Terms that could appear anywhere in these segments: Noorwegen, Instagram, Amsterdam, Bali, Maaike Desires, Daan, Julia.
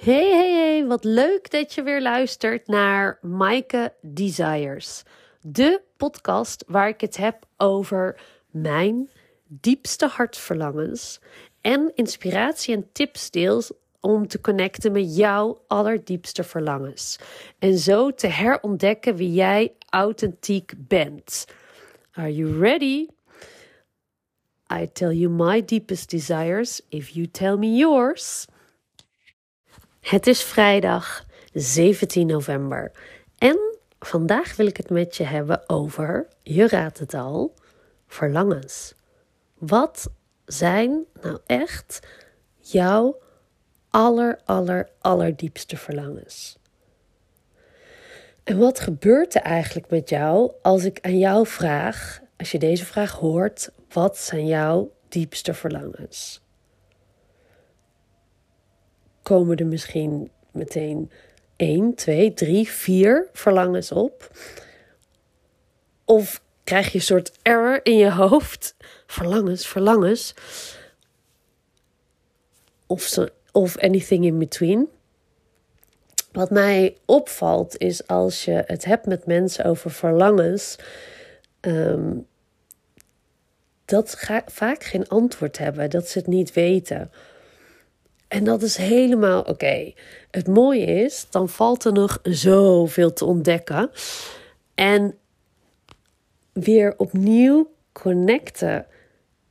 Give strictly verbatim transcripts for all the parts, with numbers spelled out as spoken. Hey, hey, hey, wat leuk dat je weer luistert naar Maaike Desires. De podcast waar ik het heb over mijn diepste hartverlangens en inspiratie en tips deel om te connecten met jouw allerdiepste verlangens. En zo te herontdekken wie jij authentiek bent. Are you ready? I tell you my deepest desires if you tell me yours. Het is vrijdag zeventien november en vandaag wil ik het met je hebben over, je raadt het al, verlangens. Wat zijn nou echt jouw aller, aller, allerdiepste verlangens? En wat gebeurt er eigenlijk met jou als ik aan jou vraag, als je deze vraag hoort, wat zijn jouw diepste verlangens? Komen er misschien meteen één, twee, drie, vier verlangens op? Of krijg je een soort error in je hoofd? Verlangens, verlangens. Of, of anything in between. Wat mij opvalt is als je het hebt met mensen over verlangens, Um, dat ga, vaak geen antwoord hebben, dat ze het niet weten. En dat is helemaal oké. Okay. Het mooie is, dan valt er nog zoveel te ontdekken. En weer opnieuw connecten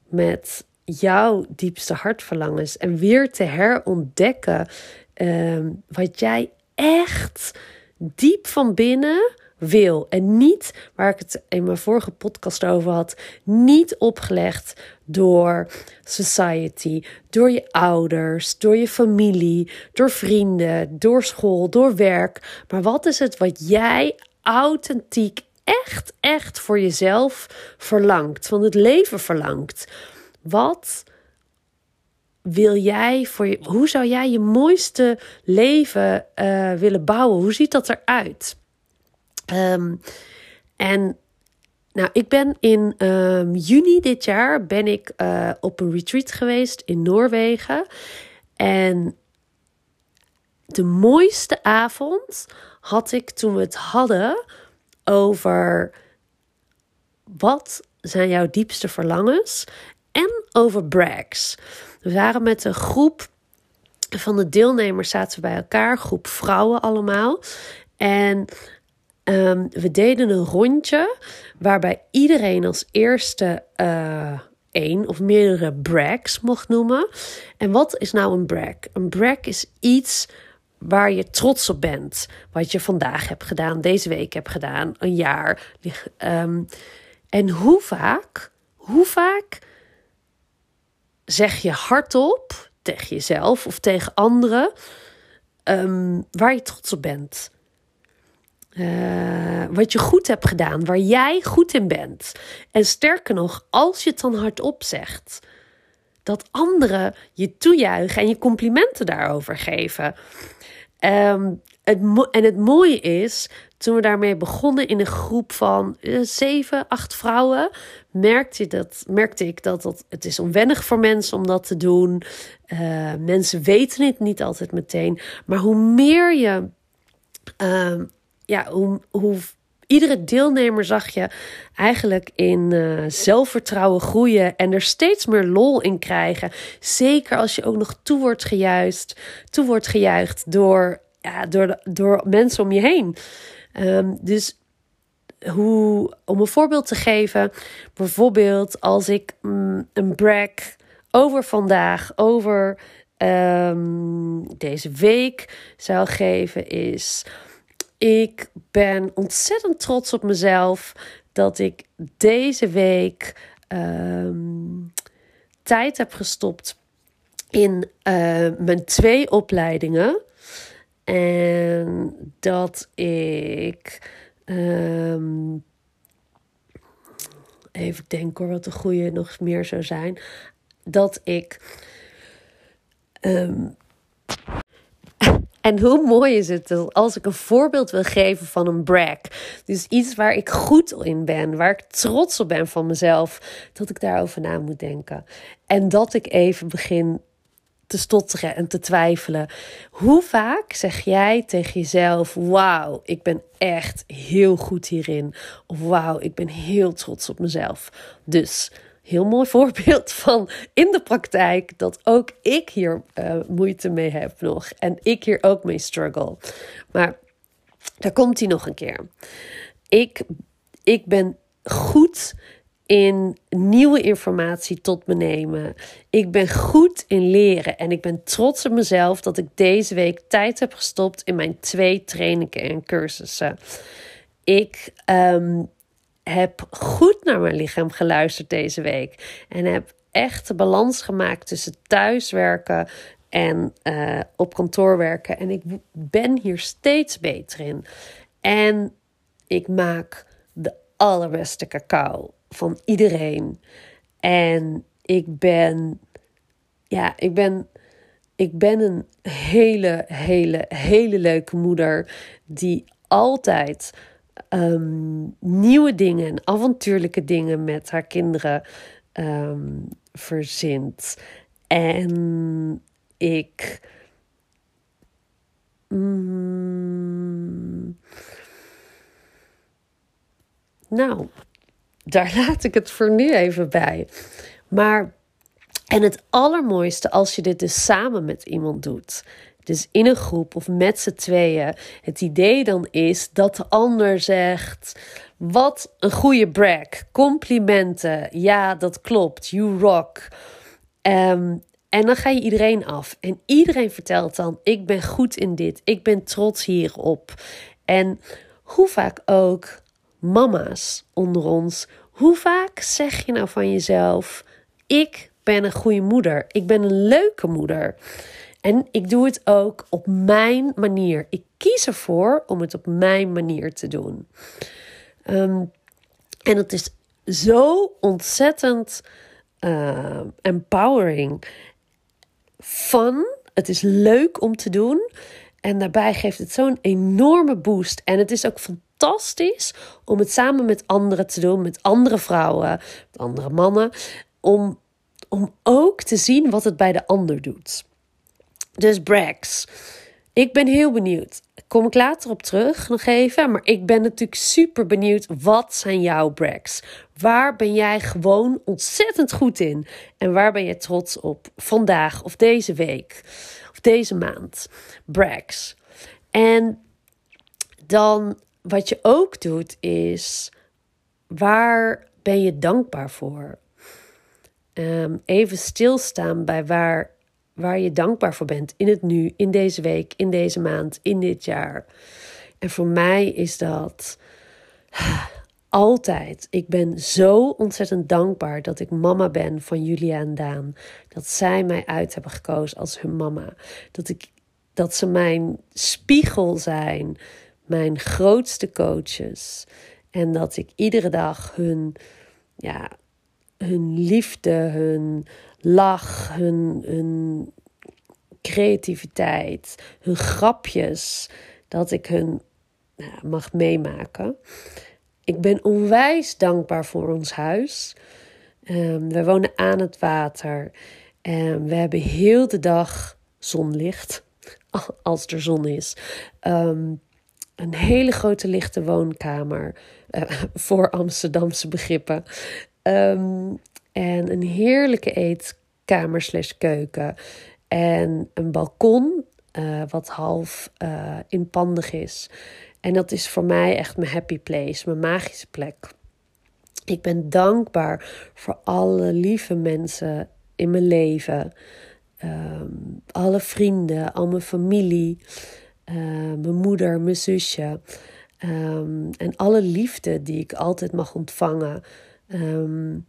met jouw diepste hartverlangens. En weer te herontdekken um, wat jij echt diep van binnen wil. En niet, waar ik het in mijn vorige podcast over had, niet opgelegd door society, door je ouders, door je familie, door vrienden, door school, door werk. Maar wat is het wat jij authentiek, echt, echt voor jezelf verlangt, van het leven verlangt? Wat wil jij voor je, hoe zou jij je mooiste leven uh, willen bouwen? Hoe ziet dat eruit? Um, en nou, ik ben in um, juni dit jaar ben ik uh, op een retreat geweest in Noorwegen. En de mooiste avond had ik toen we het hadden over wat zijn jouw diepste verlangens en over brags. We waren met een groep van de deelnemers zaten we bij elkaar, groep vrouwen allemaal. En Um, we deden een rondje waarbij iedereen als eerste uh, één of meerdere brags mocht noemen. En wat is nou een brag? Een brag is iets waar je trots op bent. Wat je vandaag hebt gedaan, deze week hebt gedaan, een jaar. Um, en hoe vaak, hoe vaak zeg je hardop tegen jezelf of tegen anderen um, waar je trots op bent? Uh, wat je goed hebt gedaan, waar jij goed in bent. En sterker nog, als je het dan hardop zegt, dat anderen je toejuichen en je complimenten daarover geven. Um, het mo- en het mooie is, toen we daarmee begonnen in een groep van uh, zeven, acht vrouwen, merkte, dat, merkte ik dat, dat het is onwennig voor mensen om dat te doen. Uh, mensen weten het niet altijd meteen. Maar hoe meer je Uh, Ja, hoe, hoe iedere deelnemer zag je eigenlijk in uh, zelfvertrouwen groeien en er steeds meer lol in krijgen. Zeker als je ook nog toe wordt gejuicht, toe wordt gejuicht door, ja, door, door mensen om je heen. Um, dus hoe, om een voorbeeld te geven, bijvoorbeeld als ik mm, een brag over vandaag, over um, deze week zou geven is: ik ben ontzettend trots op mezelf dat ik deze week um, tijd heb gestopt in uh, mijn twee opleidingen. En dat ik, um, even denken hoor, wat de goede nog meer zou zijn. Dat ik... Um, En hoe mooi is het dat als ik een voorbeeld wil geven van een brag, dus iets waar ik goed in ben, waar ik trots op ben van mezelf, dat ik daarover na moet denken. En dat ik even begin te stotteren en te twijfelen. Hoe vaak zeg jij tegen jezelf: wauw, ik ben echt heel goed hierin. Of wauw, ik ben heel trots op mezelf. Dus heel mooi voorbeeld van in de praktijk dat ook ik hier uh, moeite mee heb nog. En ik hier ook mee struggle. Maar daar komt hij nog een keer. Ik, ik ben goed in nieuwe informatie tot me nemen. Ik ben goed in leren en ik ben trots op mezelf dat ik deze week tijd heb gestopt in mijn twee trainingen en cursussen. Ik um, heb goed naar mijn lichaam geluisterd deze week en heb echt de balans gemaakt tussen thuiswerken en uh, op kantoor werken. En ik ben hier steeds beter in. En ik maak de allerbeste cacao van iedereen. En ik ben... Ja, ik ben... Ik ben een hele, hele, hele leuke moeder die altijd um, nieuwe dingen en avontuurlijke dingen met haar kinderen um, verzint. En ik... Mm, nou... Daar laat ik het voor nu even bij. Maar, en het allermooiste als je dit dus samen met iemand doet. Dus in een groep of met z'n tweeën. Het idee dan is dat de ander zegt: wat een goede brag. Complimenten. Ja, dat klopt. You rock. Um, en dan ga je iedereen af. En iedereen vertelt dan: ik ben goed in dit. Ik ben trots hierop. En hoe vaak ook... Mama's onder ons, hoe vaak zeg je nou van jezelf: ik ben een goede moeder, ik ben een leuke moeder. En ik doe het ook op mijn manier. Ik kies ervoor om het op mijn manier te doen. Um, en dat is zo ontzettend uh, empowering. Fun, het is leuk om te doen. En daarbij geeft het zo'n enorme boost. En het is ook fantastisch. Fantastisch om het samen met anderen te doen, met andere vrouwen, met andere mannen, om, om ook te zien wat het bij de ander doet. Dus brags. Ik ben heel benieuwd. Kom ik later op terug nog even, maar ik ben natuurlijk super benieuwd. Wat zijn jouw brags? Waar ben jij gewoon ontzettend goed in? En waar ben je trots op vandaag of deze week of deze maand? Brags. En dan... Wat je ook doet is: waar ben je dankbaar voor? Um, even stilstaan bij waar, waar je dankbaar voor bent. In het nu, in deze week, in deze maand, in dit jaar. En voor mij is dat altijd. Ik ben zo ontzettend dankbaar dat ik mama ben van Julia en Daan. Dat zij mij uit hebben gekozen als hun mama. Dat, ik, dat ze mijn spiegel zijn... Mijn grootste coaches. En dat ik iedere dag hun, ja, hun liefde, hun lach, hun, hun creativiteit, hun grapjes, dat ik hun ja, mag meemaken. Ik ben onwijs dankbaar voor ons huis. Um, we wonen aan het water. Um, we hebben heel de dag zonlicht. Als er zon is. Um, Een hele grote lichte woonkamer uh, voor Amsterdamse begrippen. Um, en een heerlijke eetkamer slash keuken. En een balkon uh, wat half uh, inpandig is. En dat is voor mij echt mijn happy place, mijn magische plek. Ik ben dankbaar voor alle lieve mensen in mijn leven. Um, alle vrienden, al mijn familie. Uh, mijn moeder, mijn zusje. Um, en alle liefde die ik altijd mag ontvangen. Um,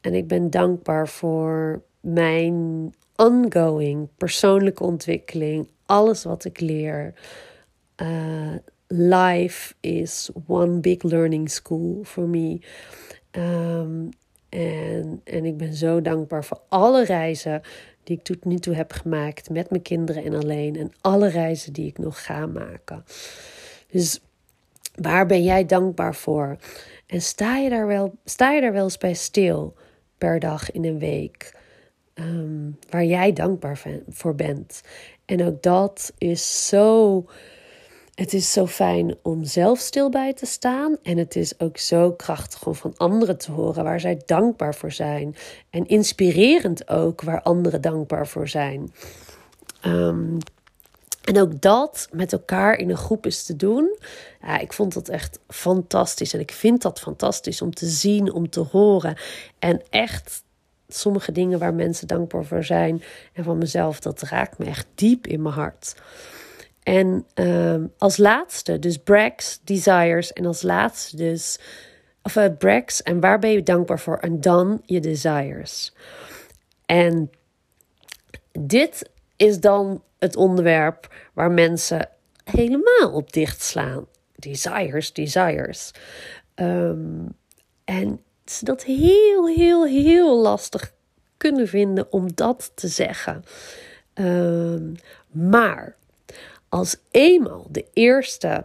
en ik ben dankbaar voor mijn ongoing persoonlijke ontwikkeling. Alles wat ik leer. Uh, life is one big learning school for me. Um, en, en ik ben zo dankbaar voor alle reizen die ik tot nu toe heb gemaakt met mijn kinderen en alleen. En alle reizen die ik nog ga maken. Dus waar ben jij dankbaar voor? En sta je daar wel, sta je daar wel eens bij stil per dag in een week? Um, waar jij dankbaar voor bent. En ook dat is zo... Het is zo fijn om zelf stil bij te staan. En het is ook zo krachtig om van anderen te horen waar zij dankbaar voor zijn. En inspirerend ook waar anderen dankbaar voor zijn. Um, en ook dat met elkaar in een groep is te doen. Ja, ik vond dat echt fantastisch. En ik vind dat fantastisch om te zien, om te horen. En echt... sommige dingen waar mensen dankbaar voor zijn. En van mezelf, dat raakt me echt diep in mijn hart. En uh, als laatste, dus brags, desires. En als laatste dus, of uh, brags. En waar ben je dankbaar voor? En dan je desires. En dit is dan het onderwerp waar mensen helemaal op dicht slaan. Desires, desires. Um, en... ze dat heel, heel, heel lastig kunnen vinden om dat te zeggen. Um, maar als eenmaal de eerste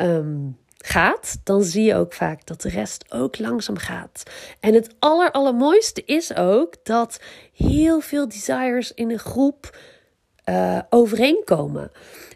um, gaat, dan zie je ook vaak dat de rest ook langzaam gaat. En het aller, allermooiste is ook dat heel veel desires in een groep uh, overeenkomen.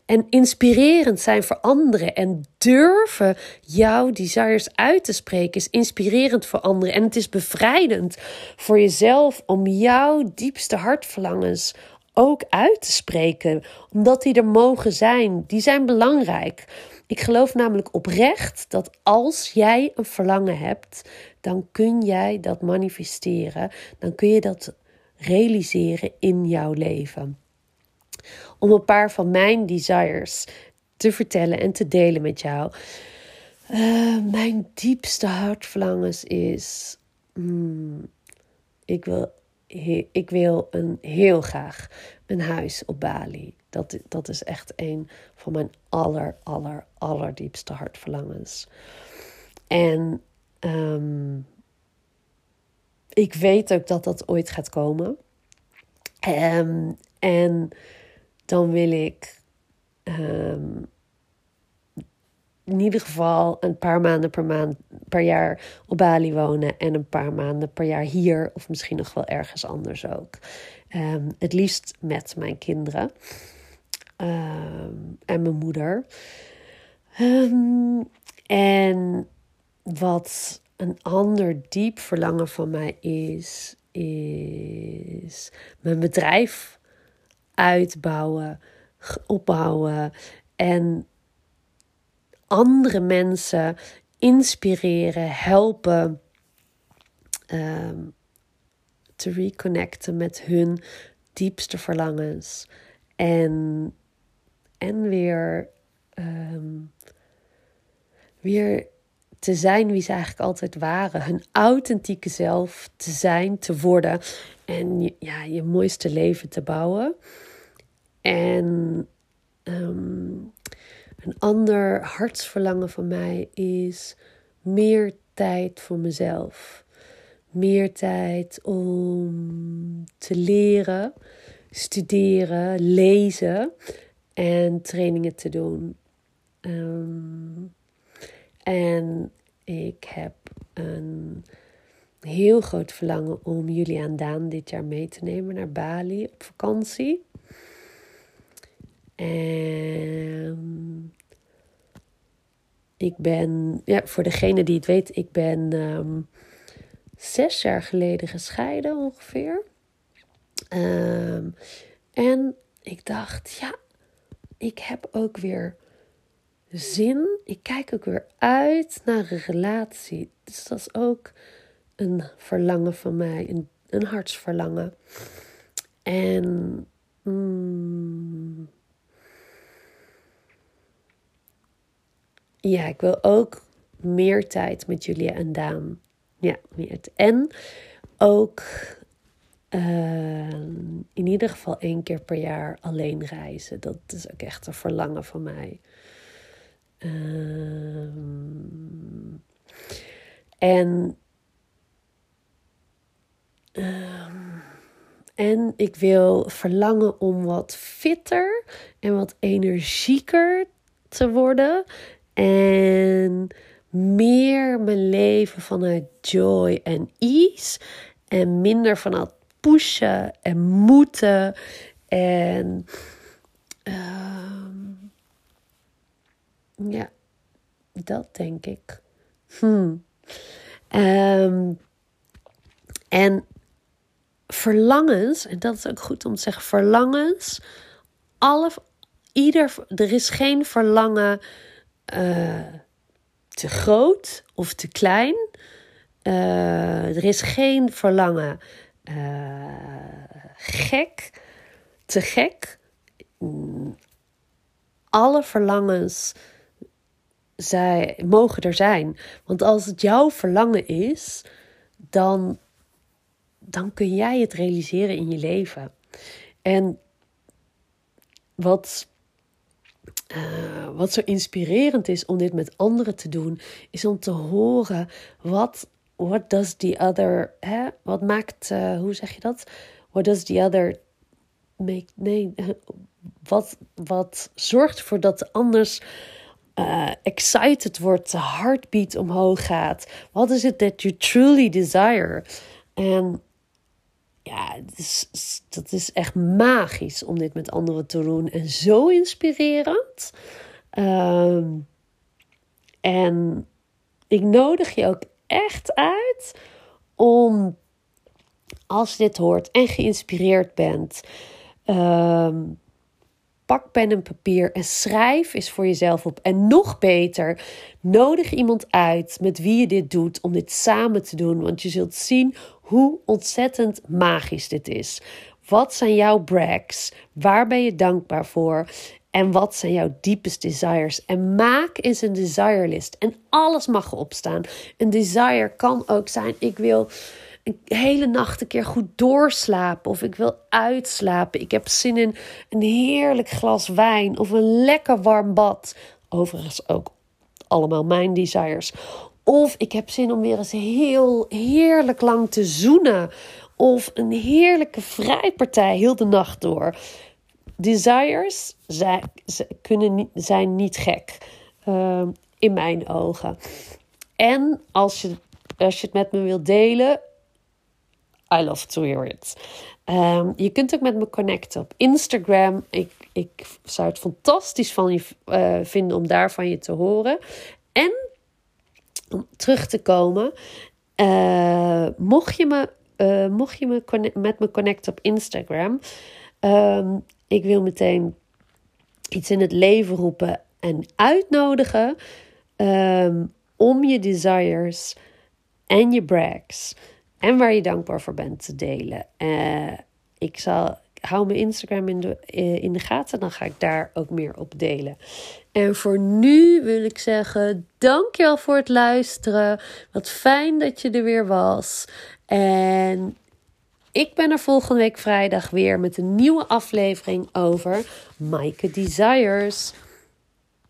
En inspirerend zijn voor anderen. En durven jouw desires uit te spreken is inspirerend voor anderen. En het is bevrijdend voor jezelf om jouw diepste hartverlangens ook uit te spreken. Omdat die er mogen zijn. Die zijn belangrijk. Ik geloof namelijk oprecht dat als jij een verlangen hebt, dan kun jij dat manifesteren. Dan kun je dat realiseren in jouw leven. Om een paar van mijn desires te vertellen en te delen met jou. Uh, mijn diepste hartverlangens is... Mm, ik, wil, he, ik wil een heel graag een huis op Bali. Dat, dat is echt een van mijn aller, aller, allerdiepste hartverlangens. En um, ik weet ook dat dat ooit gaat komen. Um, en... Dan wil ik um, in ieder geval een paar maanden per, maand, per jaar op Bali wonen. En een paar maanden per jaar hier. Of misschien nog wel ergens anders ook. Um, het liefst met mijn kinderen. Um, en mijn moeder. Um, en wat een ander diep verlangen van mij is... is mijn bedrijf uitbouwen, opbouwen en andere mensen inspireren, helpen um, te reconnecten met hun diepste verlangens en, en weer, um, weer te zijn wie ze eigenlijk altijd waren, hun authentieke zelf te zijn, te worden en je, ja, je mooiste leven te bouwen. En um, een ander hartsverlangen van mij is meer tijd voor mezelf. Meer tijd om te leren, studeren, lezen en trainingen te doen. Um, en ik heb een heel groot verlangen om Julia en Daan dit jaar mee te nemen naar Bali op vakantie. En ik ben, ja, voor degene die het weet, ik ben um, zes jaar geleden gescheiden ongeveer. Um, en ik dacht, ja, ik heb ook weer zin. Ik kijk ook weer uit naar een relatie. Dus dat is ook een verlangen van mij, een, een hartsverlangen. En mm, ja, ik wil ook meer tijd met Julia en Daan. Ja, meer. En ook uh, in ieder geval één keer per jaar alleen reizen. Dat is ook echt een verlangen van mij. Uh, en Uh, en ik wil verlangen om wat fitter en wat energieker te worden. En meer mijn leven vanuit joy en ease. En minder vanuit, pushen en moeten en uh, ja, dat denk ik. Hmm. Um, en verlangens, en dat is ook goed om te zeggen, verlangens, alle, ieder, er is geen verlangen uh, te groot of te klein. Uh, er is geen verlangen uh, gek, te gek. Alle verlangens zij, mogen er zijn. Want als het jouw verlangen is, dan, dan kun jij het realiseren in je leven. En wat, uh, wat zo inspirerend is om dit met anderen te doen, is om te horen wat... What does the other... Hè? Wat maakt... Uh, hoe zeg je dat? What does the other... Make, nee. Wat, wat zorgt ervoor dat de anders uh, excited wordt, de heartbeat omhoog gaat? What is it that you truly desire? En ja, dat is, dat is echt magisch om dit met anderen te doen. En zo inspirerend. Um, en ik nodig je ook echt uit om, als je dit hoort en geïnspireerd bent, um, pak pen en papier en schrijf eens voor jezelf op. En nog beter, nodig iemand uit met wie je dit doet om dit samen te doen. Want je zult zien hoe ontzettend magisch dit is. Wat zijn jouw brags? Waar ben je dankbaar voor? En wat zijn jouw deepest desires? En maak eens een desire list. En alles mag erop staan. Een desire kan ook zijn: ik wil een hele nacht een keer goed doorslapen. Of ik wil uitslapen. Ik heb zin in een heerlijk glas wijn. Of een lekker warm bad. Overigens ook allemaal mijn desires. Of ik heb zin om weer eens heel heerlijk lang te zoenen. Of een heerlijke vrijpartij heel de nacht door. Desires zij, zij kunnen niet, zijn niet gek, uh, in mijn ogen. En als je, als je het met me wilt delen, I love to hear it. Um, je kunt ook met me connecten op Instagram. Ik, ik zou het fantastisch van je uh, vinden om daar van je te horen. En om terug te komen, uh, mocht je, me, uh, mocht je me conne- met me connecten op Instagram... Um, ik wil meteen iets in het leven roepen en uitnodigen um, om je desires en je brags en waar je dankbaar voor bent te delen. Uh, ik zal, ik hou mijn Instagram in de, uh, in de gaten, dan ga ik daar ook meer op delen. En voor nu wil ik zeggen, dankjewel voor het luisteren. Wat fijn dat je er weer was. En... ik ben er volgende week vrijdag weer met een nieuwe aflevering over Maaike Desires.